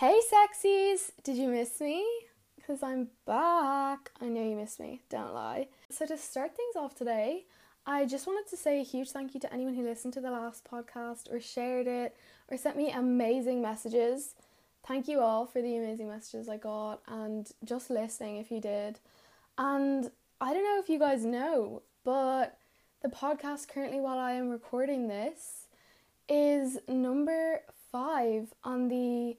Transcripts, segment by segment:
Hey sexies, did you miss me? Because I'm back. I know you missed me, don't lie. So to start things off today, I just wanted to say a huge thank you to anyone who listened to the last podcast or shared it or sent me amazing messages. Thank you all for the amazing messages I got and just listening if you did. And I don't know if you guys know, but the podcast currently while I am recording this is number 5 on the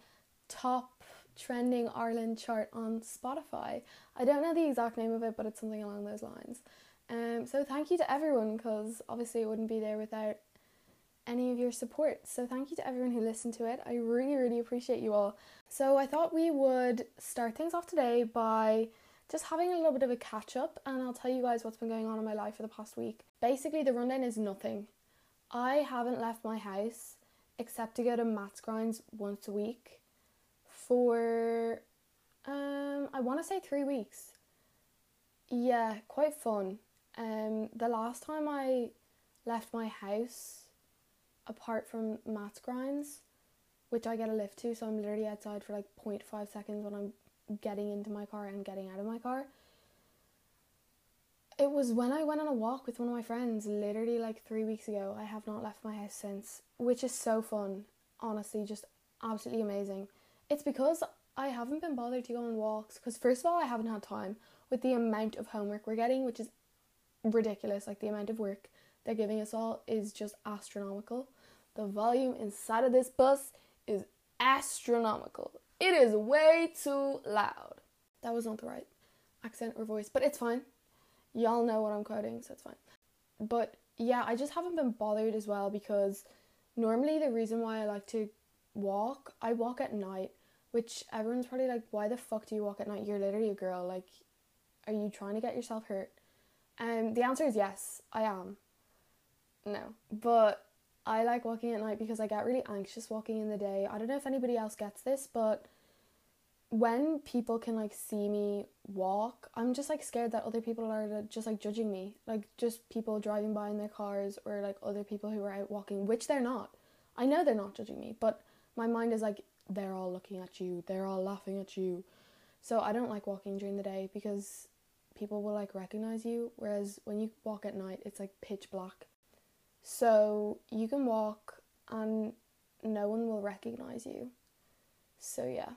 top trending Ireland chart on Spotify. I don't know the exact name of it, but it's something along those lines. So thank you to everyone, because obviously it wouldn't be there without any of your support. So thank you to everyone who listened to it. I really, really appreciate you all. So I thought we would start things off today by just having a little bit of a catch up, and I'll tell you guys what's been going on in my life for the past week. Basically, the rundown is nothing. I haven't left my house except to go to Matt's Grinds once a week for, I want to say 3 weeks. Yeah, quite fun. The last time I left my house, apart from Matt's Grinds, which I get a lift to, so I'm literally outside for like 0.5 seconds when I'm getting into my car and getting out of my car. It was when I went on a walk with one of my friends, literally like 3 weeks ago. I have not left my house since, which is so fun. Honestly, just absolutely amazing. It's because I haven't been bothered to go on walks because, first of all, I haven't had time with the amount of homework we're getting, which is ridiculous. Like, the amount of work they're giving us all is just astronomical. The volume inside of this bus is astronomical. It is way too loud. That was not the right accent or voice, but it's fine. Y'all know what I'm quoting, so it's fine. But yeah, I just haven't been bothered as well, because normally the reason why I like to walk, I walk at night. Which everyone's probably like, why the fuck do you walk at night? You're literally a girl. Like, are you trying to get yourself hurt? The answer is yes, I am. No. But I like walking at night because I get really anxious walking in the day. I don't know if anybody else gets this, but when people can, like, see me walk, I'm just, like, scared that other people are just, like, judging me. Like, just people driving by in their cars or, like, other people who are out walking, which they're not. I know they're not judging me, but my mind is like, they're all looking at you, they're all laughing at you. So I don't like walking during the day because people will, like, recognise you, whereas when you walk at night, it's, like, pitch black. So you can walk and no one will recognise you. So yeah.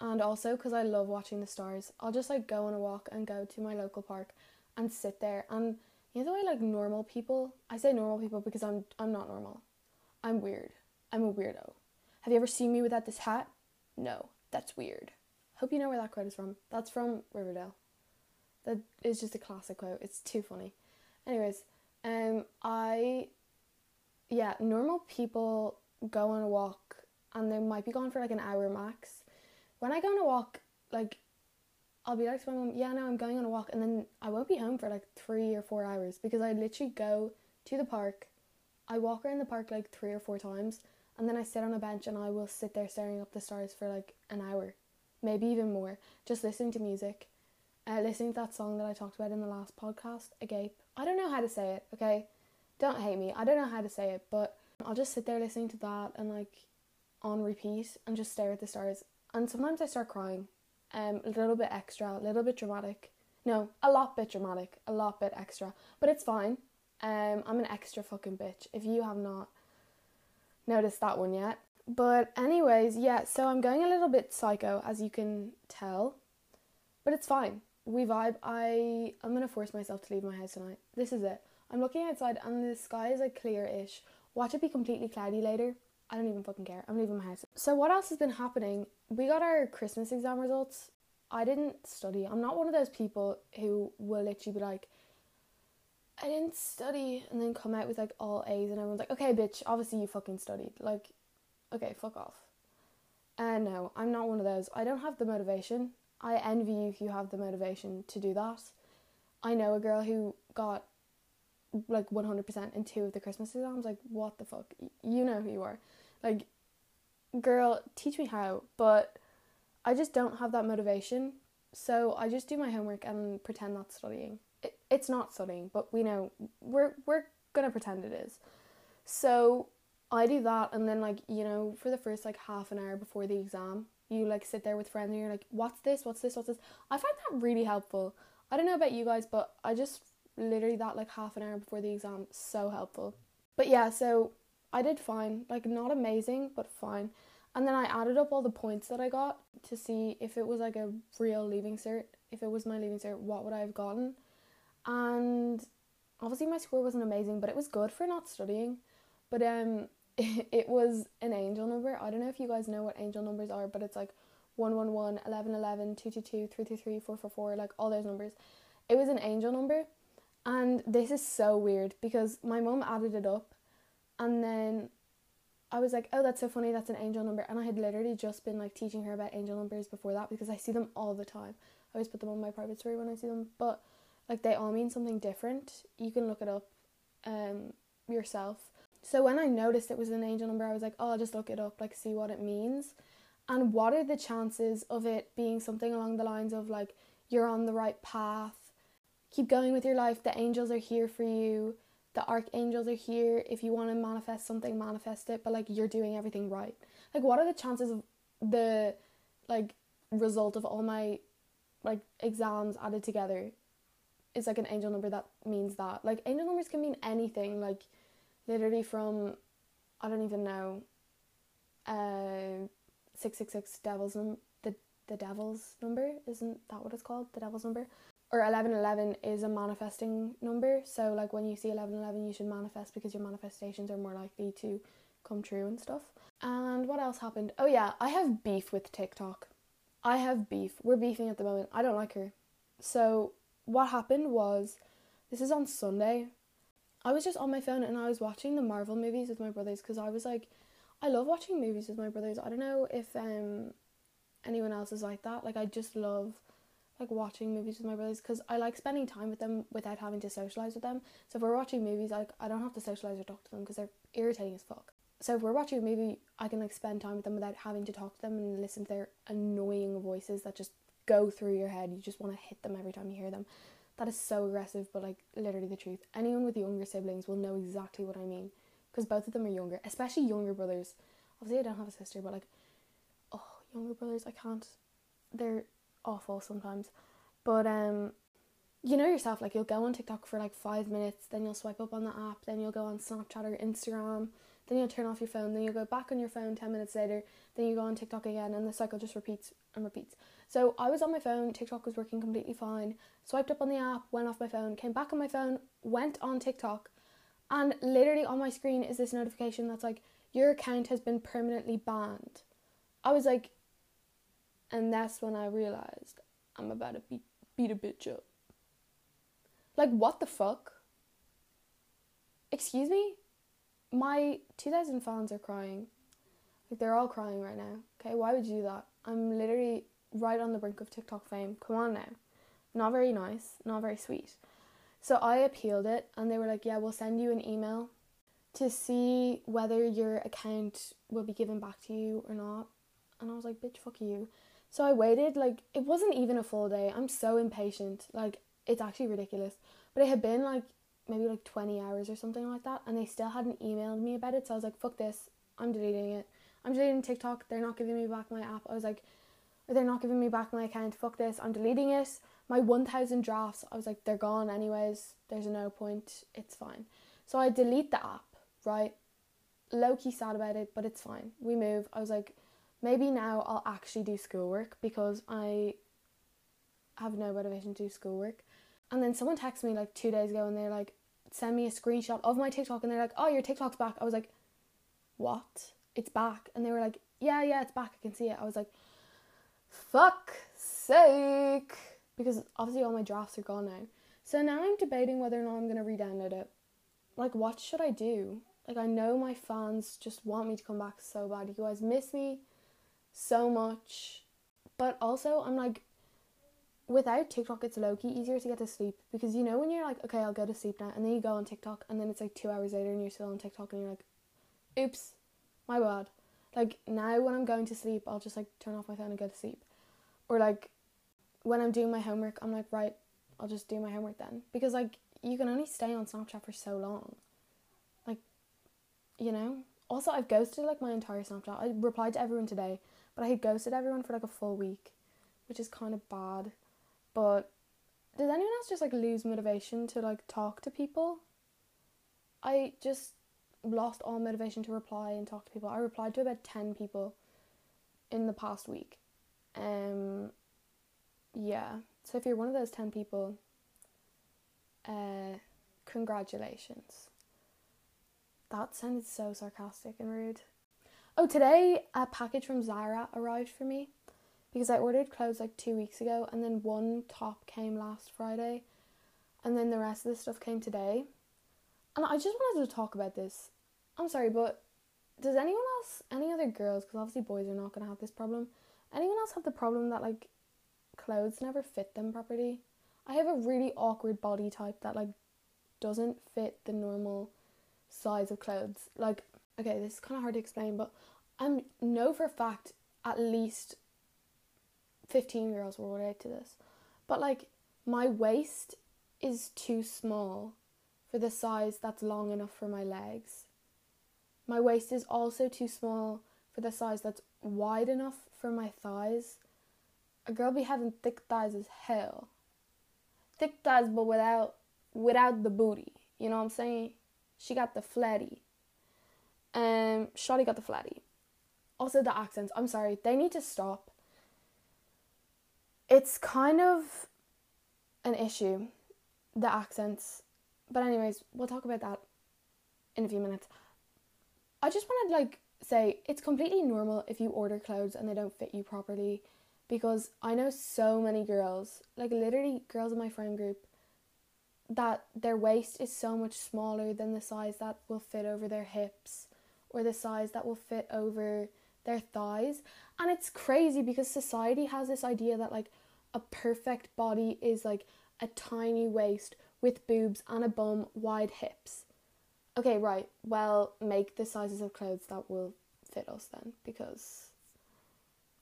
And also, because I love watching the stars, I'll just, like, go on a walk and go to my local park and sit there. And you know the way, like, normal people, I say normal people because I'm not normal. I'm weird. I'm a weirdo. Have you ever seen me without this hat? No, that's weird. Hope you know where that quote is from. That's from Riverdale. That is just a classic quote. It's too funny. Anyways, normal people go on a walk and they might be gone for like an hour max. When I go on a walk, like, I'll be like to my mum, yeah, no, I'm going on a walk, and then I won't be home for like 3 or 4 hours because I literally go to the park. I walk around the park like 3 or 4 times. And then I sit on a bench and I will sit there staring up the stars for like an hour, maybe even more, just listening to music, listening to that song that I talked about in the last podcast, Agape. I don't know how to say it, okay? Don't hate me. I don't know how to say it, but I'll just sit there listening to that and like on repeat and just stare at the stars. And sometimes I start crying, a little bit extra, a little bit dramatic. No, a lot bit dramatic, a lot bit extra, but it's fine. I'm an extra fucking bitch. If you have not noticed that one yet. But anyways, yeah, so I'm going a little bit psycho, as you can tell, but it's fine. We vibe. I'm gonna force myself to leave my house tonight. This is it. I'm looking outside and the sky is like clear-ish. Watch it be completely cloudy later. I don't even fucking care. I'm leaving my house. So what else has been happening? We got our Christmas exam results. I didn't study. I'm not one of those people who will literally be like, I didn't study, and then come out with, like, all A's, and everyone's like, okay, bitch, obviously you fucking studied. Like, okay, fuck off. No, I'm not one of those. I don't have the motivation. I envy you if you have the motivation to do that. I know a girl who got, like, 100% in 2 of the Christmas exams. Like, what the fuck? You know who you are. Like, girl, teach me how. But I just don't have that motivation, so I just do my homework and pretend that's studying. It's not studying, but we know we're gonna pretend it is. So I do that, and then, like, you know, for the first, like, half an hour before the exam, you, like, sit there with friends and you're like, what's this, what's this, what's this? I find that really helpful. I don't know about you guys, but I just literally that, like, half an hour before the exam, so helpful. But yeah, so I did fine, like, not amazing, but fine. And then I added up all the points that I got to see if it was, like, a real leaving cert. If it was my leaving cert, what would I have gotten? And obviously my score wasn't amazing, but it was good for not studying. But it was an angel number. I don't know if you guys know what angel numbers are, but it's like 111, 1111, 222, 333, 444, like all those numbers. It was an angel number. And this is so weird because my mum added it up and then I was like, oh, that's so funny, that's an angel number. And I had literally just been like teaching her about angel numbers before that because I see them all the time. I always put them on my private story when I see them, but like they all mean something different. You can look it up yourself. So when I noticed it was an angel number, I was like, oh, I'll just look it up, like see what it means. And what are the chances of it being something along the lines of like, you're on the right path, keep going with your life, the angels are here for you, the archangels are here, if you want to manifest something, manifest it, but like you're doing everything right. Like what are the chances of the like result of all my like exams added together? It's like an angel number that means that. Like angel numbers can mean anything, like literally from, I don't even know, 666 devil's number, the devil's number, isn't that what it's called? The devil's number? Or 1111 is a manifesting number, so like when you see 1111 you should manifest because your manifestations are more likely to come true and stuff. And what else happened? Oh yeah, I have beef with TikTok. I have beef. We're beefing at the moment. I don't like her. So what happened was, this is on Sunday, I was just on my phone and I was watching the Marvel movies with my brothers because I was like, I love watching movies with my brothers. I don't know if anyone else is like that. Like I just love like watching movies with my brothers because I like spending time with them without having to socialise with them. So if we're watching movies, like I don't have to socialise or talk to them because they're irritating as fuck. So if we're watching a movie, I can like spend time with them without having to talk to them and listen to their annoying voices that just go through your head. You just want to hit them every time you hear them. That is so aggressive, but like literally the truth. Anyone with younger siblings will know exactly what I mean because both of them are younger, especially younger brothers. Obviously I don't have a sister, but like, oh, younger brothers, I can't. They're awful sometimes. But you know yourself, like you'll go on TikTok for like 5 minutes, then you'll swipe up on the app, then you'll go on Snapchat or Instagram, then you'll turn off your phone, then you'll go back on your phone 10 minutes later, then you go on TikTok again, and the cycle just repeats and repeats. So I was on my phone, TikTok was working completely fine, swiped up on the app, went off my phone, came back on my phone, went on TikTok, and literally on my screen is this notification that's like, your account has been permanently banned. I was like, and that's when I realised I'm about to beat a bitch up. Like, what the fuck? Excuse me? My 2000 fans are crying. Like, they're all crying right now. Okay, why would you do that? I'm literally right on the brink of TikTok fame. Come on now. Not very nice. Not very sweet. So I appealed it and they were like, yeah, we'll send you an email to see whether your account will be given back to you or not. And I was like, bitch, fuck you. So I waited. Like, it wasn't even a full day. I'm so impatient. Like, it's actually ridiculous. But it had been like maybe like 20 hours or something like that, and they still hadn't emailed me about it. So I was like, fuck this, I'm deleting it. I'm deleting TikTok, they're not giving me back my app. I was like, they're not giving me back my account, fuck this, I'm deleting it. My 1000 drafts, I was like, they're gone anyways, there's no point, it's fine. So I delete the app, right? Low-key sad about it, but it's fine, we move. I was like, maybe now I'll actually do schoolwork because I have no motivation to do schoolwork. And then someone texted me like 2 days ago and they're like, send me a screenshot of my TikTok, and they're like, oh, your TikTok's back. I was like, what? It's back? And they were like, yeah, it's back, I can see it. I was like, fuck sake, because obviously all my drafts are gone now. So now I'm debating whether or not I'm going to re-download it. Like, what should I do? Like, I know my fans just want me to come back so bad, you guys miss me so much, but also I'm like, without TikTok, it's low-key easier to get to sleep, because you know when you're like, okay, I'll go to sleep now, and then you go on TikTok, and then it's like 2 hours later, and you're still on TikTok, and you're like, oops, my bad. Like, now when I'm going to sleep, I'll just like turn off my phone and go to sleep. Or like, when I'm doing my homework, I'm like, right, I'll just do my homework then, because like, you can only stay on Snapchat for so long. Like, you know, Also, I've ghosted like my entire Snapchat. I replied to everyone today, but I had ghosted everyone for like a full week, which is kind of bad. But does anyone else just like lose motivation to like talk to people? I just lost all motivation to reply and talk to people. I replied to about 10 people in the past week. Yeah. So if you're one of those 10 people, congratulations. That sounded so sarcastic and rude. Oh, today a package from Zara arrived for me because I ordered clothes like 2 weeks ago, and then one top came last Friday, and then the rest of the stuff came today. And I just wanted to talk about this. I'm sorry, but does anyone else, any other girls, because obviously boys are not going to have this problem, anyone else have the problem that like clothes never fit them properly? I have a really awkward body type that like doesn't fit the normal size of clothes. Like, okay, this is kind of hard to explain, but I know for a fact at least 15 girls will relate to this, but like my waist is too small for the size that's long enough for my legs. My waist is also too small for the size that's wide enough for my thighs. A girl be having thick thighs as hell. Thick thighs, but without the booty. You know what I'm saying? She got the flatty. Shawty got the flatty. Also the accents. I'm sorry. They need to stop. It's kind of an issue, the accents. But anyways, we'll talk about that in a few minutes. I just wanted to like say it's completely normal if you order clothes and they don't fit you properly, because I know so many girls, like literally girls in my friend group, that their waist is so much smaller than the size that will fit over their hips or the size that will fit over their thighs. And it's crazy because society has this idea that like a perfect body is like a tiny waist with boobs and a bum, wide hips. Okay, right, well, make the sizes of clothes that will fit us then, because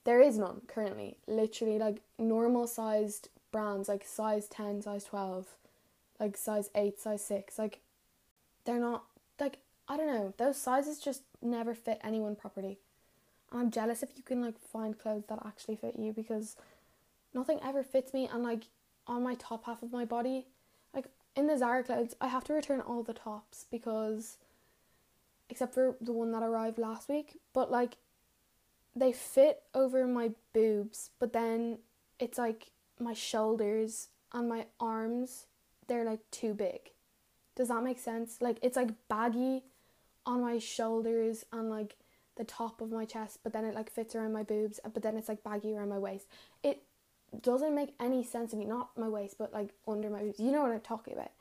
there is none currently. Literally, like, normal-sized brands, like, size 10, size 12, like, size 8, size 6, like, they're not, like, I don't know, those sizes just never fit anyone properly. And I'm jealous if you can, like, find clothes that actually fit you, because nothing ever fits me, and, like, on my top half of my body, in the Zara clothes, I have to return all the tops because, except for the one that arrived last week, but like they fit over my boobs, but then it's like my shoulders and my arms, they're like too big. Does that make sense? Like it's like baggy on my shoulders and like the top of my chest, but then it like fits around my boobs, but then it's like baggy around my waist. It doesn't make any sense to me, not my waist, but like under my boobs. You know what I'm talking about.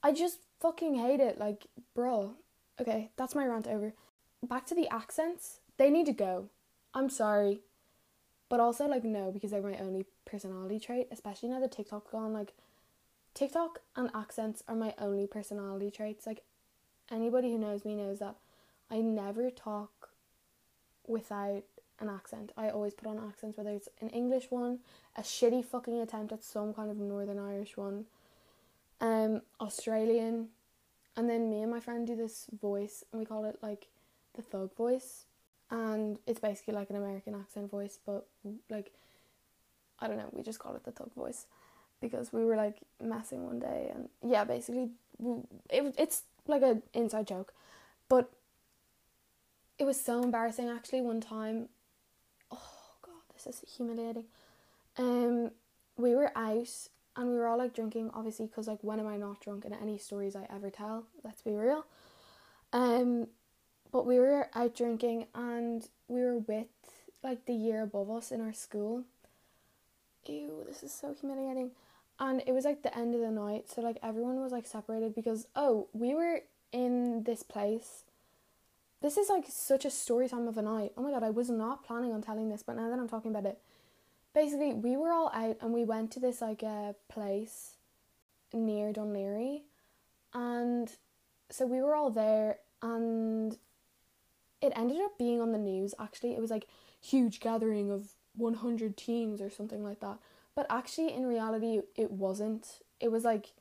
I just fucking hate it, like, bro. Okay, that's my rant over. Back to the accents, they need to go. I'm sorry, but also like no, because they're my only personality trait, especially now that TikTok's gone. Like TikTok and accents are my only personality traits. Like anybody who knows me knows that I never talk without an accent. I always put on accents, whether it's an English one, a shitty fucking attempt at some kind of Northern Irish one, Australian, and then me and my friend do this voice and we call it like the thug voice, and it's basically like an American accent voice, but like I don't know, we just call it the thug voice because we were like messing one day, and yeah, basically it's like an inside joke, but it was so embarrassing actually one time. This is humiliating. We were out and we were all like drinking, obviously, because like when am I not drunk in any stories I ever tell, let's be real. But we were out drinking and we were with like the year above us in our school. Ew, this is so humiliating. And it was like the end of the night, so like everyone was like separated because we were in this place. This is like such a story time of a night. Oh my god, I was not planning on telling this, but now that I'm talking about it. Basically, we were all out and we went to this like place near Dun Laoghaire. And so we were all there and it ended up being on the news actually. It was like huge gathering of 100 teens or something like that. But actually in reality it wasn't. It was like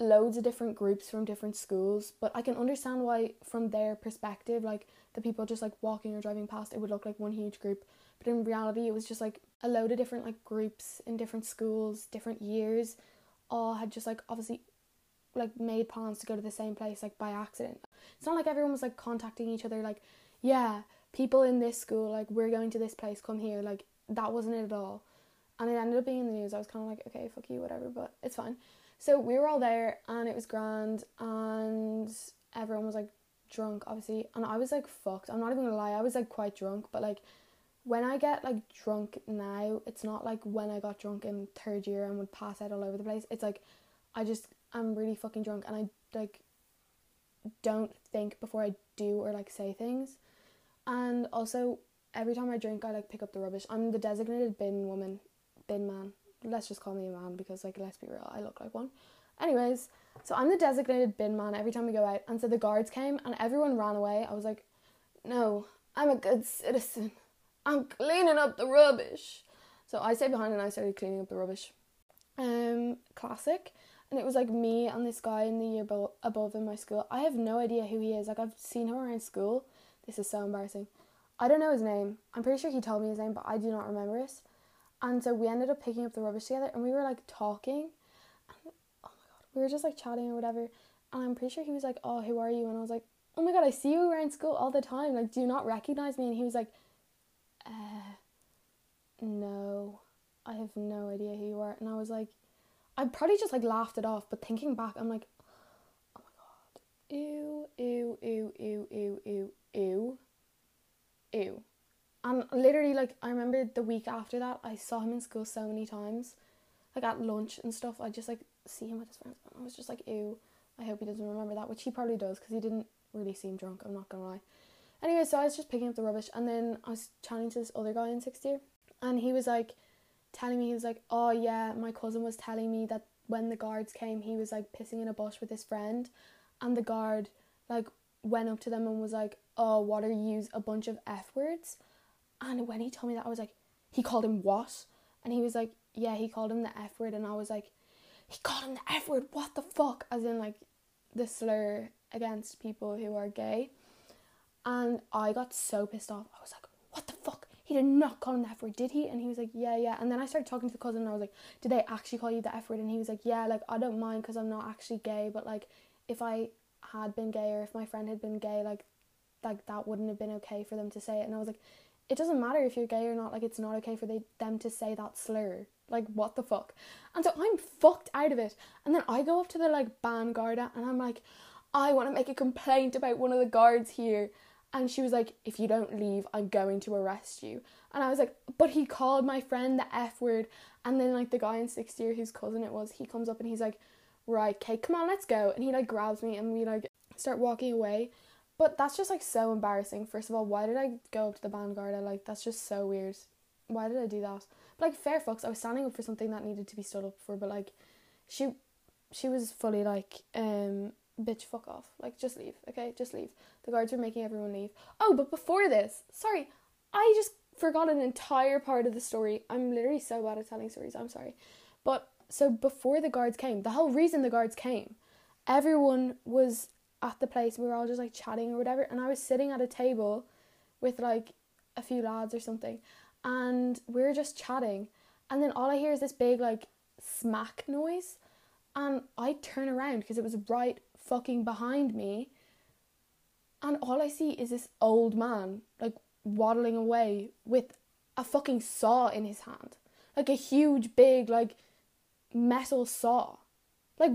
loads of different groups from different schools, but I can understand why from their perspective, like, the people just like walking or driving past, it would look like one huge group, but in reality it was just like a load of different like groups in different schools, different years, all had just like obviously like made plans to go to the same place like by accident. It's not like everyone was like contacting each other like, yeah, people in this school, like, we're going to this place, come here. Like, that wasn't it at all. And it ended up being in the news. I was kind of like, okay, fuck you, whatever, but it's fine. So we were all there and it was grand and everyone was like drunk, obviously, and I was like fucked. I'm not even gonna lie, I was like quite drunk, but like when I get like drunk now, it's not like when I got drunk in third year and would pass out all over the place. It's like I'm really fucking drunk and I like don't think before I do or like say things. And also every time I drink I like pick up the rubbish. I'm the designated bin man. Let's just call me a man because, like, let's be real, I look like one. Anyways, so I'm the designated bin man every time we go out. And so the guards came and everyone ran away. I was like, no, I'm a good citizen. I'm cleaning up the rubbish. So I stayed behind and I started cleaning up the rubbish. Classic. And it was like me and this guy in the year above in my school. I have no idea who he is. Like, I've seen him around school. This is so embarrassing. I don't know his name. I'm pretty sure he told me his name, but I do not remember it. And so we ended up picking up the rubbish together and we were like talking. And, oh my god, we were just like chatting or whatever. And I'm pretty sure he was like, oh, who are you? And I was like, oh my god, I see you around school all the time. Like, do you not recognize me? And he was like, no, I have no idea who you are. And I was like, I probably just like laughed it off. But thinking back, I'm like, oh my god, ew. And literally, like, I remember the week after that, I saw him in school so many times. Like, at lunch and stuff, I just, like, see him with his friends. And I was just like, ew, I hope he doesn't remember that. Which he probably does, because he didn't really seem drunk, I'm not going to lie. Anyway, so I was just picking up the rubbish. And then I was chatting to this other guy in 6th year. And he was, like, telling me, he was like, oh, yeah, my cousin was telling me that when the guards came, he was, like, pissing in a bush with his friend. And the guard, like, went up to them and was like, oh, what are yous, a bunch of F-words? And when he told me that, I was like, he called him what? And he was like, yeah, he called him the F-word. And I was like, he called him the F-word, what the fuck? As in, like, the slur against people who are gay. And I got so pissed off. I was like, what the fuck? He did not call him the F-word, did he? And he was like, yeah. And then I started talking to the cousin and I was like, did they actually call you the F-word? And he was like, yeah, like, I don't mind because I'm not actually gay. But, like, if I had been gay or if my friend had been gay, like that wouldn't have been okay for them to say it. And I was like, it doesn't matter if you're gay or not, like, it's not okay for them to say that slur. Like, what the fuck? And so I'm fucked out of it. And then I go up to the, like, band garda and I'm like, I want to make a complaint about one of the guards here. And she was like, if you don't leave, I'm going to arrest you. And I was like, but he called my friend the F word. And then, like, the guy in 6th year whose cousin it was, he comes up and he's like, right, okay, come on, let's go. And he, like, grabs me and we, like, start walking away. But that's just, like, so embarrassing. First of all, why did I go up to the band garda? Like, that's just so weird. Why did I do that? But, like, fair fucks, I was standing up for something that needed to be stood up for. But, like, she was fully, like, bitch, fuck off. Like, just leave, okay? Just leave. The guards were making everyone leave. Oh, but before this, sorry, I just forgot an entire part of the story. I'm literally so bad at telling stories. I'm sorry. But, so, before the guards came, the whole reason the guards came, everyone was at the place, we were all just like chatting or whatever, and I was sitting at a table with like a few lads or something, and we were just chatting, and then all I hear is this big like smack noise, and I turn around because it was right fucking behind me, and all I see is this old man like waddling away with a fucking saw in his hand, like a huge big like metal saw. Like,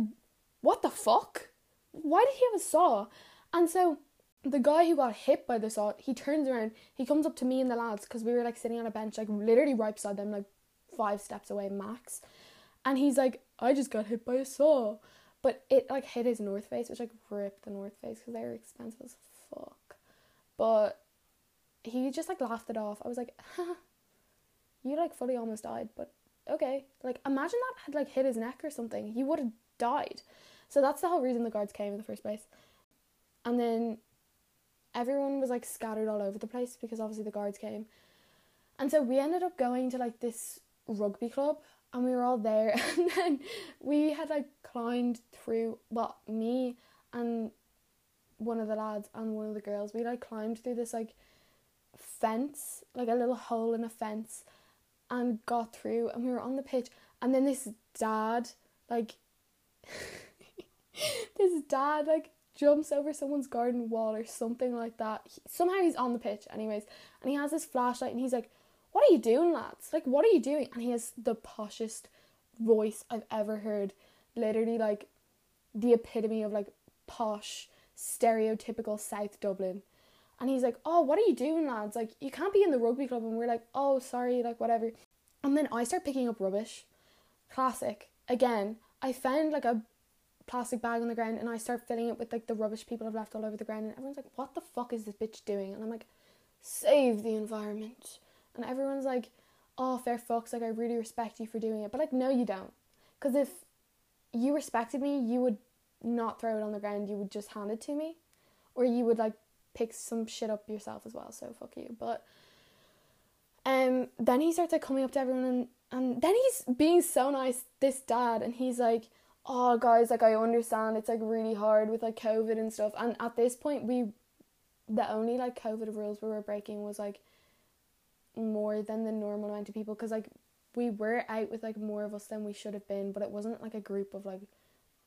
what the fuck? Why did he have a saw? And so the guy who got hit by the saw, he turns around, he comes up to me and the lads, because we were like sitting on a bench, like literally right beside them, like 5 steps away max, and he's like, I just got hit by a saw, but it like hit his North Face, which like ripped the North Face because they were expensive as fuck, but he just like laughed it off. I was like, you like fully almost died, but okay. Like, imagine that had like hit his neck or something, he would have died. So that's the whole reason the guards came in the first place. And then everyone was like scattered all over the place because obviously the guards came. And so we ended up going to like this rugby club. and we were all there, and then we had like climbed through, well, me and one of the lads and one of the girls, we like climbed through this like fence, like a little hole in a fence, and got through, and we were on the pitch, and then this dad jumps over someone's garden wall or something like that. Somehow he's on the pitch anyways, and he has his flashlight, and he's like, "What are you doing, lads? Like, what are you doing?" And he has the poshest voice I've ever heard, literally like the epitome of like posh, stereotypical South Dublin. And he's like, "Oh, what are you doing, lads? Like, you can't be in the rugby club." And we're like, "Oh, sorry, like, whatever." And then I start picking up rubbish. Classic. Again, I found like a plastic bag on the ground, and I start filling it with like the rubbish people have left all over the ground, and everyone's like, "What the fuck is this bitch doing?" And I'm like, "Save the environment." And everyone's like, "Oh, fair fucks, like, I really respect you for doing it." But like, no, you don't. Because if you respected me, you would not throw it on the ground, you would just hand it to me. Or you would like pick some shit up yourself as well, so fuck you. But then he starts like coming up to everyone, and then he's being so nice, this dad, and he's like, "Oh guys, like, I understand it's like really hard with like COVID and stuff." And at this point, the only like COVID rules we were breaking was like more than the normal amount of people, because like we were out with like more of us than we should have been, but it wasn't like a group of like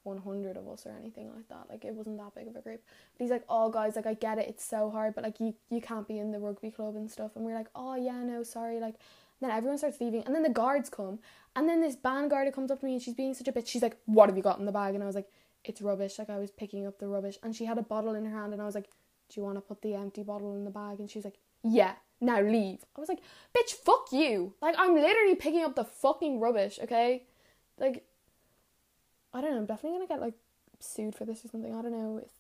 100 of us or anything like that, like it wasn't that big of a group. But he's like, "Oh guys, like, I get it, it's so hard, but like you can't be in the rugby club and stuff." And we're like, "Oh yeah, no, sorry." Like, then everyone starts leaving, and then the guards come, and then this band guard comes up to me, and she's being such a bitch. She's like, "What have you got in the bag?" And I was like, "It's rubbish, like, I was picking up the rubbish." And she had a bottle in her hand, and I was like, "Do you want to put the empty bottle in the bag?" And she's like, "Yeah, now leave." I was like, "Bitch, fuck you, like, I'm literally picking up the fucking rubbish, okay?" Like, I don't know, I'm definitely gonna get like sued for this or something. I don't know if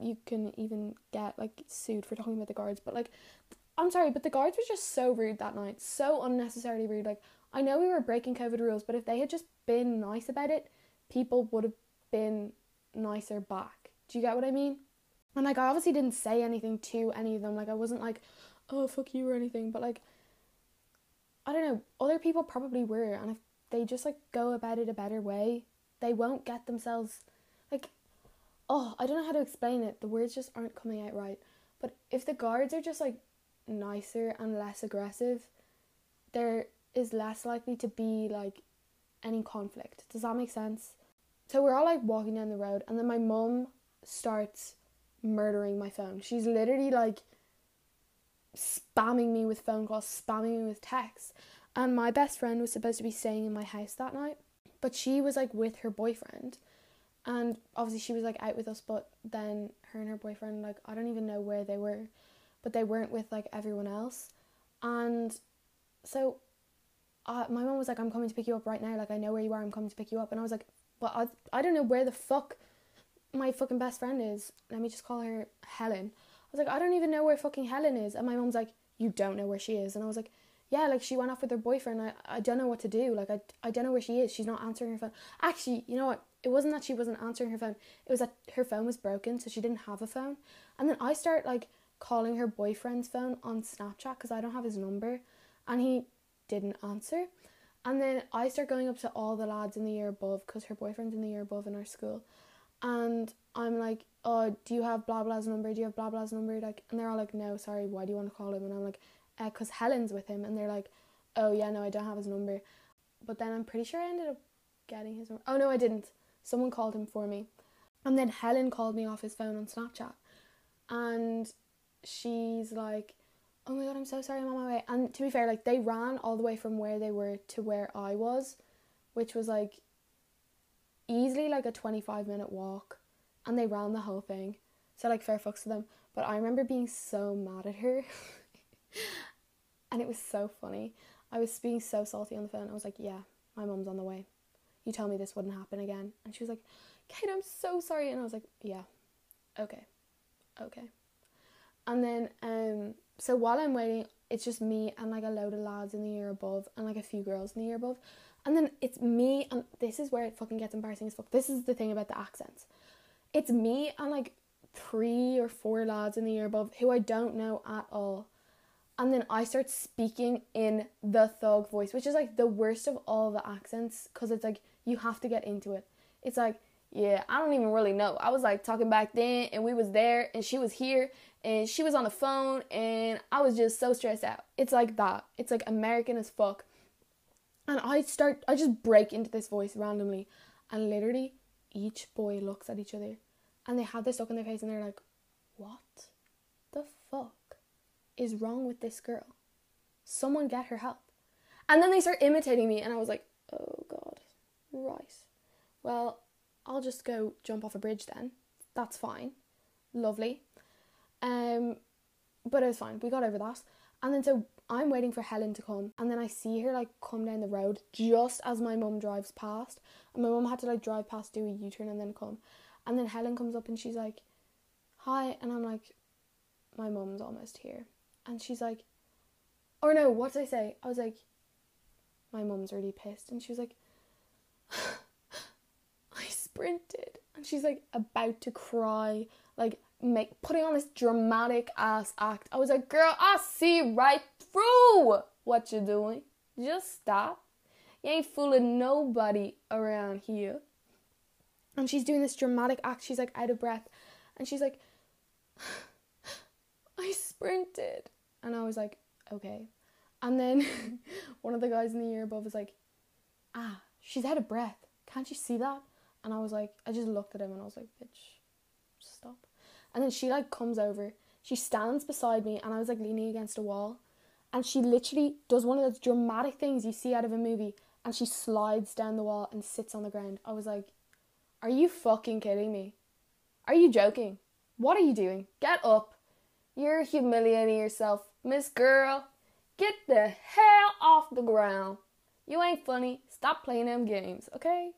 you can even get like sued for talking about the guards, but like, I'm sorry, but the guards were just so rude that night, so unnecessarily rude. Like, I know we were breaking COVID rules, but if they had just been nice about it, people would have been nicer back. Do you get what I mean? And like, I obviously didn't say anything to any of them, like, I wasn't like, "Oh, fuck you" or anything, but like, I don't know, other people probably were, and if they just like go about it a better way, they won't get themselves like, oh, I don't know how to explain it, the words just aren't coming out right, but if the guards are just like nicer and less aggressive, there is less likely to be like any conflict. Does that make sense? So we're all like walking down the road, and then my mum starts murdering my phone. She's literally like spamming me with phone calls, spamming me with texts, and my best friend was supposed to be staying in my house that night, but she was like with her boyfriend, and obviously she was like out with us, but then her and her boyfriend, like, I don't even know where they were, but they weren't with like everyone else. And so my mum was like, "I'm coming to pick you up right now, like, I know where you are, I'm coming to pick you up." And I was like, "But I don't know where the fuck my fucking best friend is." Let me just call her Helen. I was like, "I don't even know where fucking Helen is." And my mum's like, "You don't know where she is?" And I was like, "Yeah, like, she went off with her boyfriend. I don't know what to do. Like, I don't know where she is. She's not answering her phone." Actually, you know what? It wasn't that she wasn't answering her phone. It was that her phone was broken, so she didn't have a phone. And then I start, like, calling her boyfriend's phone on Snapchat because I don't have his number. And he didn't answer. And then I start going up to all the lads in the year above because her boyfriend's in the year above in our school. And I'm like, "Oh, do you have blah blah's number? Do you have blah blah's number?" Like, and they're all like, "No, sorry, why do you want to call him?" And I'm like, "Because Helen's with him." And they're like, "Oh yeah, no, I don't have his number." But then I'm pretty sure I ended up getting his number. Oh no, I didn't. Someone called him for me. And then Helen called me off his phone on Snapchat. And she's like, "Oh my god, I'm so sorry, I'm on my way." And to be fair, like, they ran all the way from where they were to where I was, which was like easily like a 25-minute walk, and they ran the whole thing, so like, fair fucks to them. But I remember being so mad at her and it was so funny. I was being so salty on the phone. I was like, "Yeah, my mum's on the way. You tell me this wouldn't happen again." And she was like, "Kate, I'm so sorry." And I was like, "Yeah, okay and then so while I'm waiting, it's just me and like a load of lads in the year above and like a few girls in the year above. And then it's me, and this is where it fucking gets embarrassing as fuck. This is the thing about the accents. It's me and like 3 or 4 lads in the year above who I don't know at all. And then I start speaking in the thug voice, which is like the worst of all the accents, because it's like you have to get into it. It's like, yeah, I don't even really know. I was like talking back then, and we was there, and she was here, and she was on the phone, and I was just so stressed out. It's like that. It's like American as fuck. And I just break into this voice randomly, and literally each boy looks at each other, and they have this look on their face, and they're like, what the fuck is wrong with this girl? Someone get her help. And then they start imitating me, and I was like, oh god, right, well, I'll just go jump off a bridge then, that's fine, lovely. But it was fine, we got over that. And then so I'm waiting for Helen to come, and then I see her like come down the road just as my mum drives past, and my mum had to like drive past, do a U-turn, and then come. And then Helen comes up, and she's like, hi, and I'm like, my mum's almost here. And she's like, or no, what did I say? I was like, my mum's really pissed. And she was like, I sprinted. And she's like about to cry, like putting on this dramatic ass act. I was like, girl, I see right through what you're doing. Just stop. You ain't fooling nobody around here. And she's doing this dramatic act. She's like out of breath. And she's like, I sprinted. And I was like, okay. And then one of the guys in the year above was like, she's out of breath, can't you see that? And I was like, I just looked at him and I was like, bitch, stop. And then she like comes over, she stands beside me, and I was like leaning against a wall, and she literally does one of those dramatic things you see out of a movie, and she slides down the wall and sits on the ground. I was like, are you fucking kidding me? Are you joking? What are you doing? Get up. You're humiliating yourself, Miss Girl. Get the hell off the ground. You ain't funny. Stop playing them games, okay?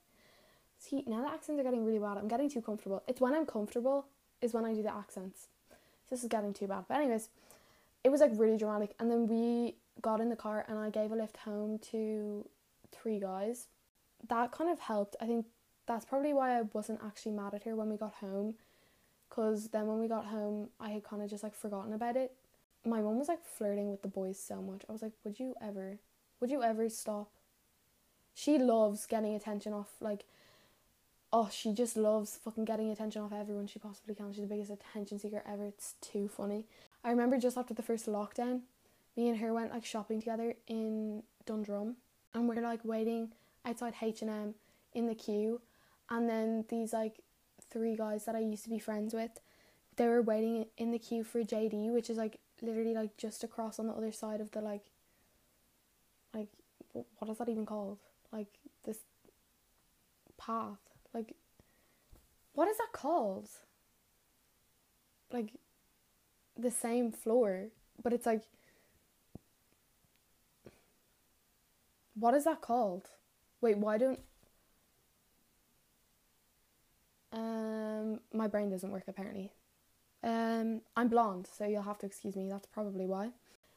See, now the accents are getting really bad. I'm getting too comfortable. It's when I'm comfortable is when I do the accents. This is getting too bad. But anyways, it was like really dramatic. And then we got in the car and I gave a lift home to 3 guys. That kind of helped. I think that's probably why I wasn't actually mad at her when we got home. Because then when we got home, I had kind of just, like, forgotten about it. My mum was, like, flirting with the boys so much. I was like, would you ever stop? She loves getting attention off, like, oh, she just loves fucking getting attention off everyone she possibly can. She's the biggest attention seeker ever. It's too funny. I remember just after the first lockdown, me and her went, like, shopping together in Dundrum. And we're, like, waiting outside H&M in the queue. And then these, like, 3 guys that I used to be friends with, they were waiting in the queue for JD, which is like literally like just across on the other side of the like what is that even called, like this path, like what is that called, like the same floor, but it's like, what is that called? Wait, why don't my brain doesn't work apparently. I'm blonde, so you'll have to excuse me, that's probably why.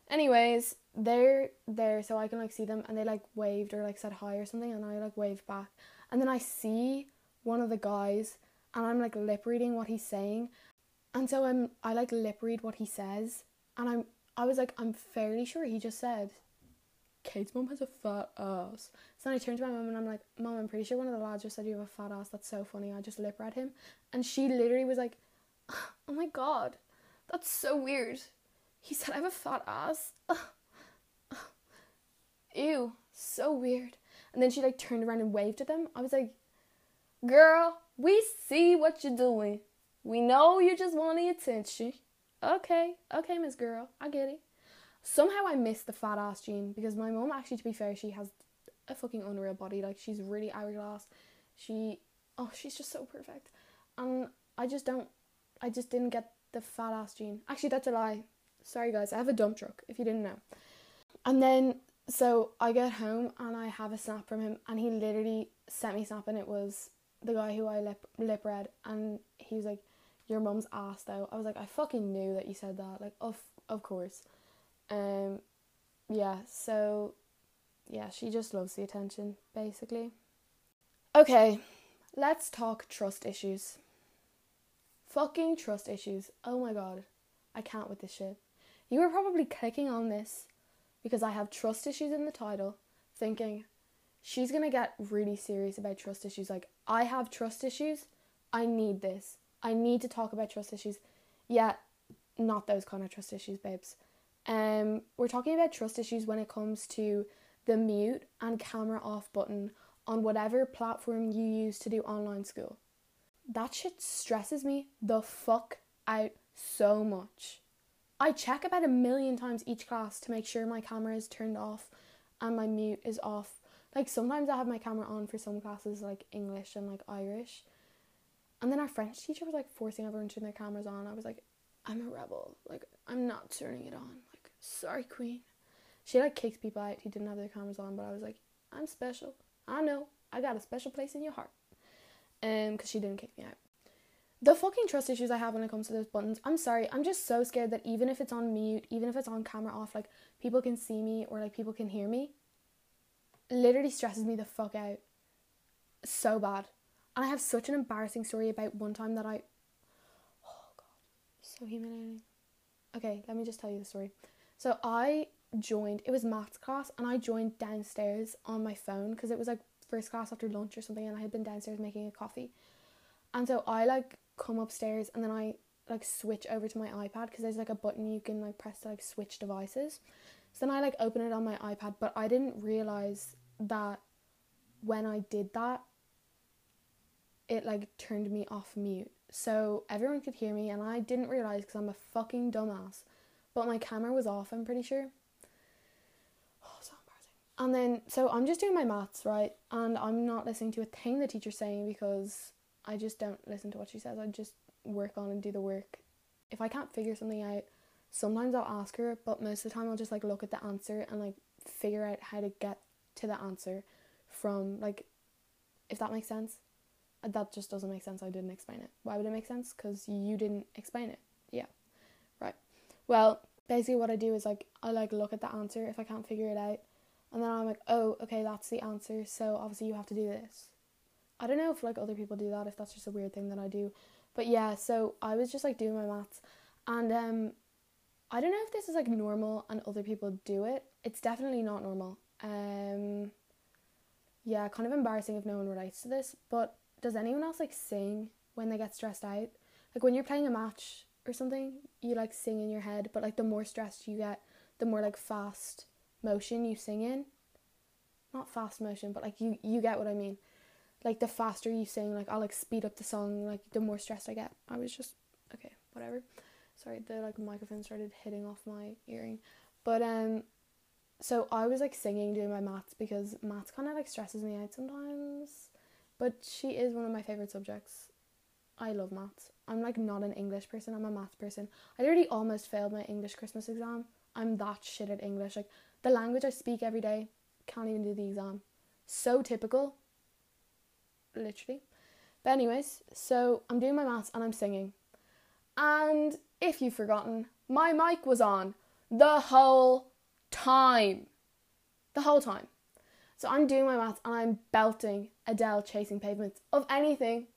Anyways, they're there so I can like see them, and they like waved or like said hi or something, and I like waved back, and then I see one of the guys and I'm like lip reading what he's saying, and so I like lip read what he says, and I was like, I'm fairly sure he just said, Kate's mum has a fat ass. So then I turned to my mum and I'm like, Mum, I'm pretty sure one of the lads just said you have a fat ass. That's so funny. I just lip read him. And she literally was like, oh my god, that's so weird. He said I have a fat ass. Ew, so weird. And then she like turned around and waved at them. I was like, girl, we see what you're doing. We know you just want the attention. Okay, Miss Girl, I get it. Somehow I missed the fat ass gene, because my mum actually, to be fair, she has a fucking unreal body. Like, she's really hourglass. She's just so perfect. And I just didn't get the fat ass gene. Actually, that's a lie. Sorry guys, I have a dump truck, if you didn't know. And then, so I get home and I have a snap from him, and he literally sent me a snap, and it was the guy who I lip read, and he was like, your mum's ass though. I was like, I fucking knew that you said that. Like, of course. She just loves the attention, basically. Okay, let's talk trust issues. Fucking trust issues. Oh my god, I can't with this shit. You were probably clicking on this because I have trust issues in the title, thinking she's going to get really serious about trust issues. Like, I have trust issues. I need this. I need to talk about trust issues. Yeah, not those kind of trust issues, babes. We're talking about trust issues when it comes to the mute and camera off button on whatever platform you use to do online school. That shit stresses me the fuck out so much. I check about 1,000,000 times each class to make sure my camera is turned off and my mute is off. Like, sometimes I have my camera on for some classes, like English and like Irish. And then our French teacher was like forcing everyone to turn their cameras on. I was like, I'm a rebel. Like, I'm not turning it on. Like, sorry, queen. She like kicked people out who didn't have their cameras on, but I was like, I'm special. I know. I got a special place in your heart. Because she didn't kick me out. The fucking trust issues I have when it comes to those buttons, I'm sorry, I'm just so scared that even if it's on mute, even if it's on camera off, like, people can see me or like people can hear me. Literally stresses me the fuck out. So bad. And I have such an embarrassing story about one time that I... Oh god, so humiliating. Okay, let me just tell you the story. So I joined, it was maths class, and I joined downstairs on my phone because it was like first class after lunch or something, and I had been downstairs making a coffee. And so I like come upstairs and then I like switch over to my iPad because there's like a button you can like press to like switch devices. So then I like open it on my iPad, but I didn't realize that when I did that, it like turned me off mute. So everyone could hear me and I didn't realize because I'm a fucking dumbass, but my camera was off, I'm pretty sure. Oh, so embarrassing. And then, so I'm just doing my maths, right? And I'm not listening to a thing the teacher's saying because I just don't listen to what she says. I just work on and do the work. If I can't figure something out, sometimes I'll ask her, but most of the time I'll just like look at the answer and like figure out how to get to the answer from, like, if that makes sense. That just doesn't make sense. I didn't explain it. Why would it make sense? Because you didn't explain it. Yeah. Right. Well, basically what I do is like I like look at the answer if I can't figure it out. And then I'm like, oh, okay, that's the answer. So obviously you have to do this. I don't know if like other people do that, if that's just a weird thing that I do. But yeah, so I was just like doing my maths. And I don't know if this is like normal and other people do it. It's definitely not normal. Yeah, kind of embarrassing if no one relates to this. But does anyone else like sing when they get stressed out? Like when you're playing a match or something, you like sing in your head, but like the more stressed you get, the more like fast motion you sing in. Not fast motion, but like you get what I mean. Like the faster you sing, like I'll like speed up the song, like the more stressed I get. I was just, okay, whatever. Sorry, the like microphone started hitting off my earring. But so I was like singing, doing my maths because maths kind of like stresses me out sometimes. But she is one of my favourite subjects. I love maths. I'm like not an English person. I'm a maths person. I literally almost failed my English Christmas exam. I'm that shit at English. Like the language I speak every day. Can't even do the exam. So typical. Literally. But anyways. So I'm doing my maths and I'm singing. And if you've forgotten, my mic was on the whole time. The whole time. So I'm doing my maths and I'm belting Adele, Chasing Pavements. Of anything,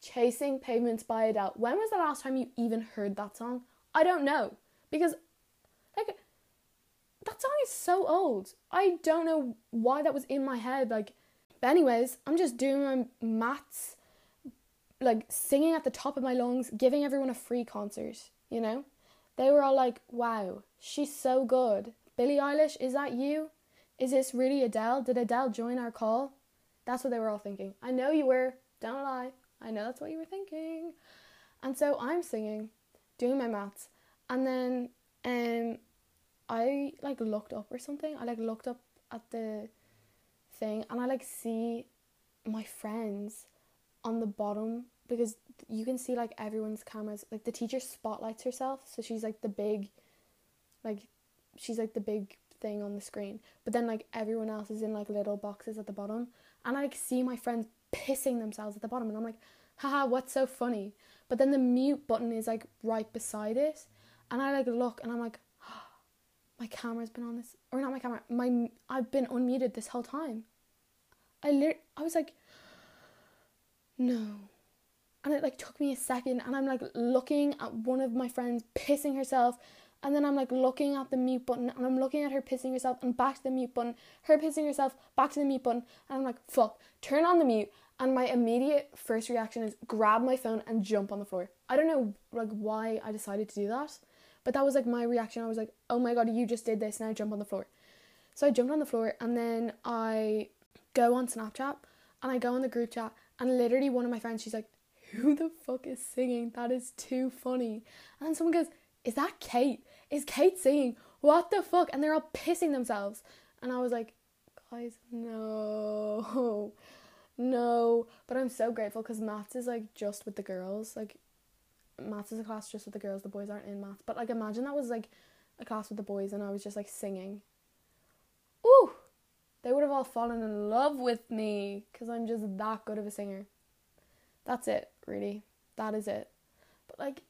Chasing Pavements by Adele. When was the last time you even heard that song? I don't know. Because, like, that song is so old. I don't know why that was in my head. Like, but anyways, I'm just doing my maths, like, singing at the top of my lungs, giving everyone a free concert, you know? They were all like, wow, she's so good. Billie Eilish, is that you? Is this really Adele? Did Adele join our call? That's what they were all thinking. I know you were. Don't lie. I know that's what you were thinking. And so I'm singing, doing my maths. And then I like looked up or something. I like looked up at the thing and I like see my friends on the bottom because you can see like everyone's cameras. Like the teacher spotlights herself. So she's like the big, thing on the screen, but then like everyone else is in like little boxes at the bottom, and I like see my friends pissing themselves at the bottom, and I'm like, haha, what's so funny? But then the mute button is like right beside it, and I like look and I'm like, oh, my camera's been on this, or not my camera, I've been unmuted this whole time. I was like, no. And it like took me a second, and I'm like looking at one of my friends pissing herself. And then I'm like looking at the mute button and I'm looking at her pissing herself and back to the mute button, her pissing herself, back to the mute button. And I'm like, fuck, turn on the mute. And my immediate first reaction is grab my phone and jump on the floor. I don't know like why I decided to do that, but that was like my reaction. I was like, oh my God, you just did this, now jump on the floor. So I jumped on the floor and then I go on Snapchat and I go on the group chat and literally one of my friends, she's like, who the fuck is singing? That is too funny. And then someone goes, is that Kate? Is Kate singing? What the fuck? And they're all pissing themselves. And I was like, guys, no. But I'm so grateful because maths is like just with the girls. Like maths is a class just with the girls. The boys aren't in maths. But like imagine that was like a class with the boys and I was just like singing. Ooh, they would have all fallen in love with me because I'm just that good of a singer. That's it, really. That is it. But like,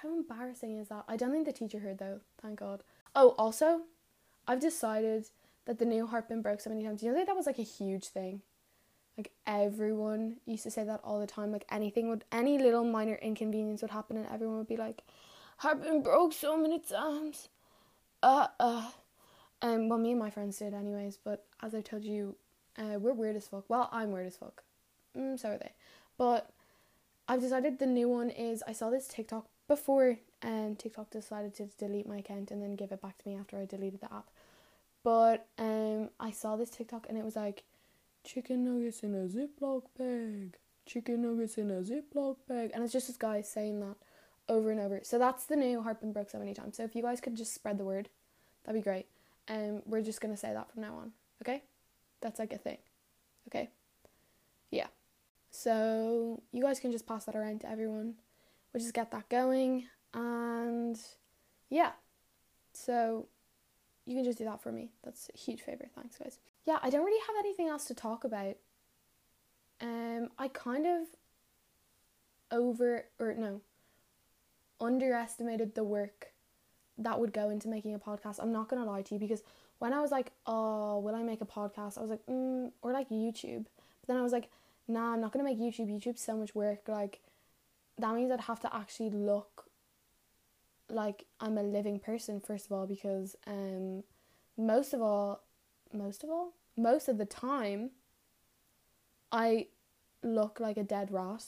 how embarrassing is that? I don't think the teacher heard though, thank God. Oh, also, I've decided that the new heartband broke so many times. Do you know that was like a huge thing? Like everyone used to say that all the time. Like any little minor inconvenience would happen and everyone would be like, heartband broke so many times. Well, me and my friends did anyways, but as I told you, we're weird as fuck. Well, I'm weird as fuck. So are they. But I've decided the new one is, I saw this TikTok before TikTok decided to delete my account and then give it back to me after I deleted the app. But I saw this TikTok and it was like, chicken nuggets in a Ziploc bag, chicken nuggets in a Ziploc bag. And it's just this guy saying that over and over. So that's the new heartband broke so many times. So if you guys could just spread the word, that'd be great. We're just going to say that from now on. Okay? That's like a thing. Okay? Yeah. So you guys can just pass that around to everyone. We'll just get that going. And yeah. So you can just do that for me. That's a huge favour. Thanks, guys. Yeah, I don't really have anything else to talk about. I kind of underestimated the work that would go into making a podcast. I'm not going to lie to you, because when I was like, oh, will I make a podcast? I was like, or like YouTube. But then I was like, nah, I'm not going to make YouTube. YouTube's so much work. Like, that means I'd have to actually look like I'm a living person, first of all, because most of the time, I look like a dead rat.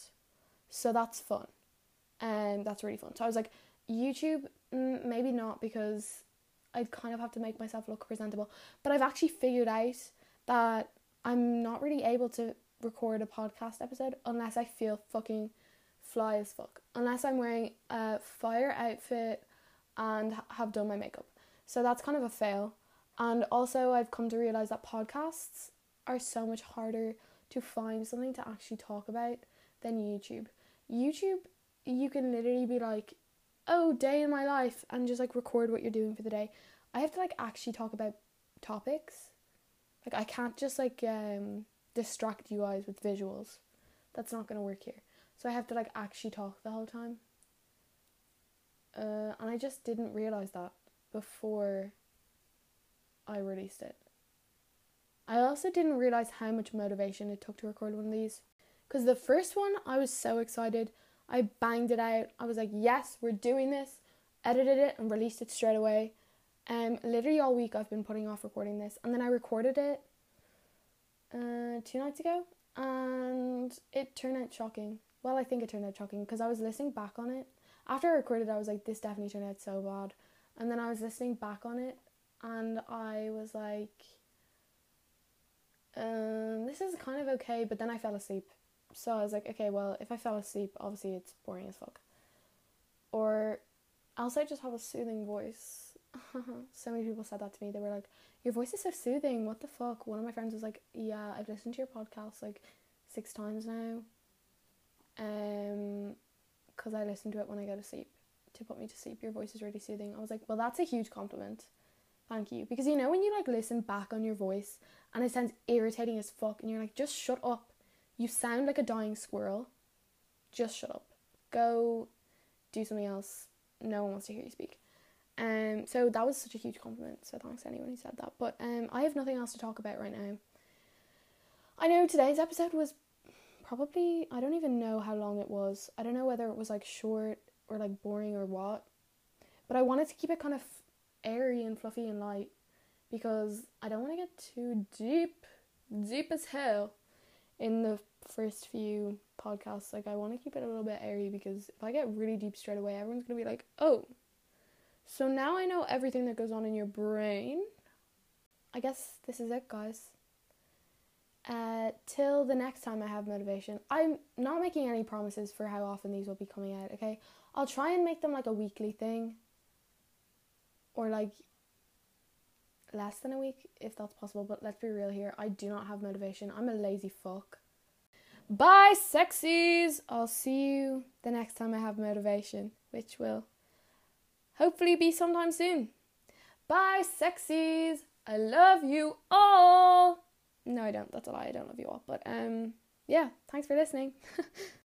So that's fun. That's really fun. So I was like, YouTube, maybe not, because I'd kind of have to make myself look presentable. But I've actually figured out that I'm not really able to record a podcast episode unless I feel fucking fly as fuck, unless I'm wearing a fire outfit and have done my makeup. So that's kind of a fail. And also I've come to realize that podcasts are so much harder to find something to actually talk about than YouTube. YouTube, you can literally be like, oh, day in my life, and just like record what you're doing for the day. I have to like actually talk about topics. Like I can't just like distract you guys with visuals. That's not gonna work here. So I have to like actually talk the whole time. And I just didn't realise that before I released it. I also didn't realise how much motivation it took to record one of these. Because the first one, I was so excited. I banged it out. I was like, yes, we're doing this. Edited it and released it straight away. Literally all week I've been putting off recording this. And then I recorded it 2 nights ago. And it turned out shocking. Well, I think it turned out shocking because I was listening back on it. After I recorded it, I was like, this definitely turned out so bad. And then I was listening back on it and I was like, this is kind of okay. But then I fell asleep. So I was like, okay, well, if I fell asleep, obviously it's boring as fuck. Or else I just have a soothing voice. So many people said that to me. They were like, your voice is so soothing. What the fuck? One of my friends was like, yeah, I've listened to your podcast like 6 times now. Because I listen to it when I go to sleep. To put me to sleep, your voice is really soothing. I was like, well, that's a huge compliment. Thank you. Because you know when you like listen back on your voice and it sounds irritating as fuck and you're like, just shut up. You sound like a dying squirrel. Just shut up. Go do something else. No one wants to hear you speak. So that was such a huge compliment. So thanks to anyone who said that. But I have nothing else to talk about right now. I know today's episode was probably, I don't even know how long it was. I don't know whether it was like short or like boring or what. But I wanted to keep it kind of airy and fluffy and light, because I don't want to get too deep as hell in the first few podcasts. Like, I want to keep it a little bit airy, because if I get really deep straight away, everyone's going to be like, oh, so now I know everything that goes on in your brain. I guess this is it, guys. Till the next time I have motivation. I'm not making any promises for how often these will be coming out, okay? I'll try and make them like a weekly thing, or like less than a week if that's possible, but let's be real here, I do not have motivation. I'm a lazy fuck. Bye, sexies! I'll see you the next time I have motivation, which will hopefully be sometime soon. Bye, sexies! I love you all! No, I don't. That's a lie. I don't love you all. But, yeah. Thanks for listening.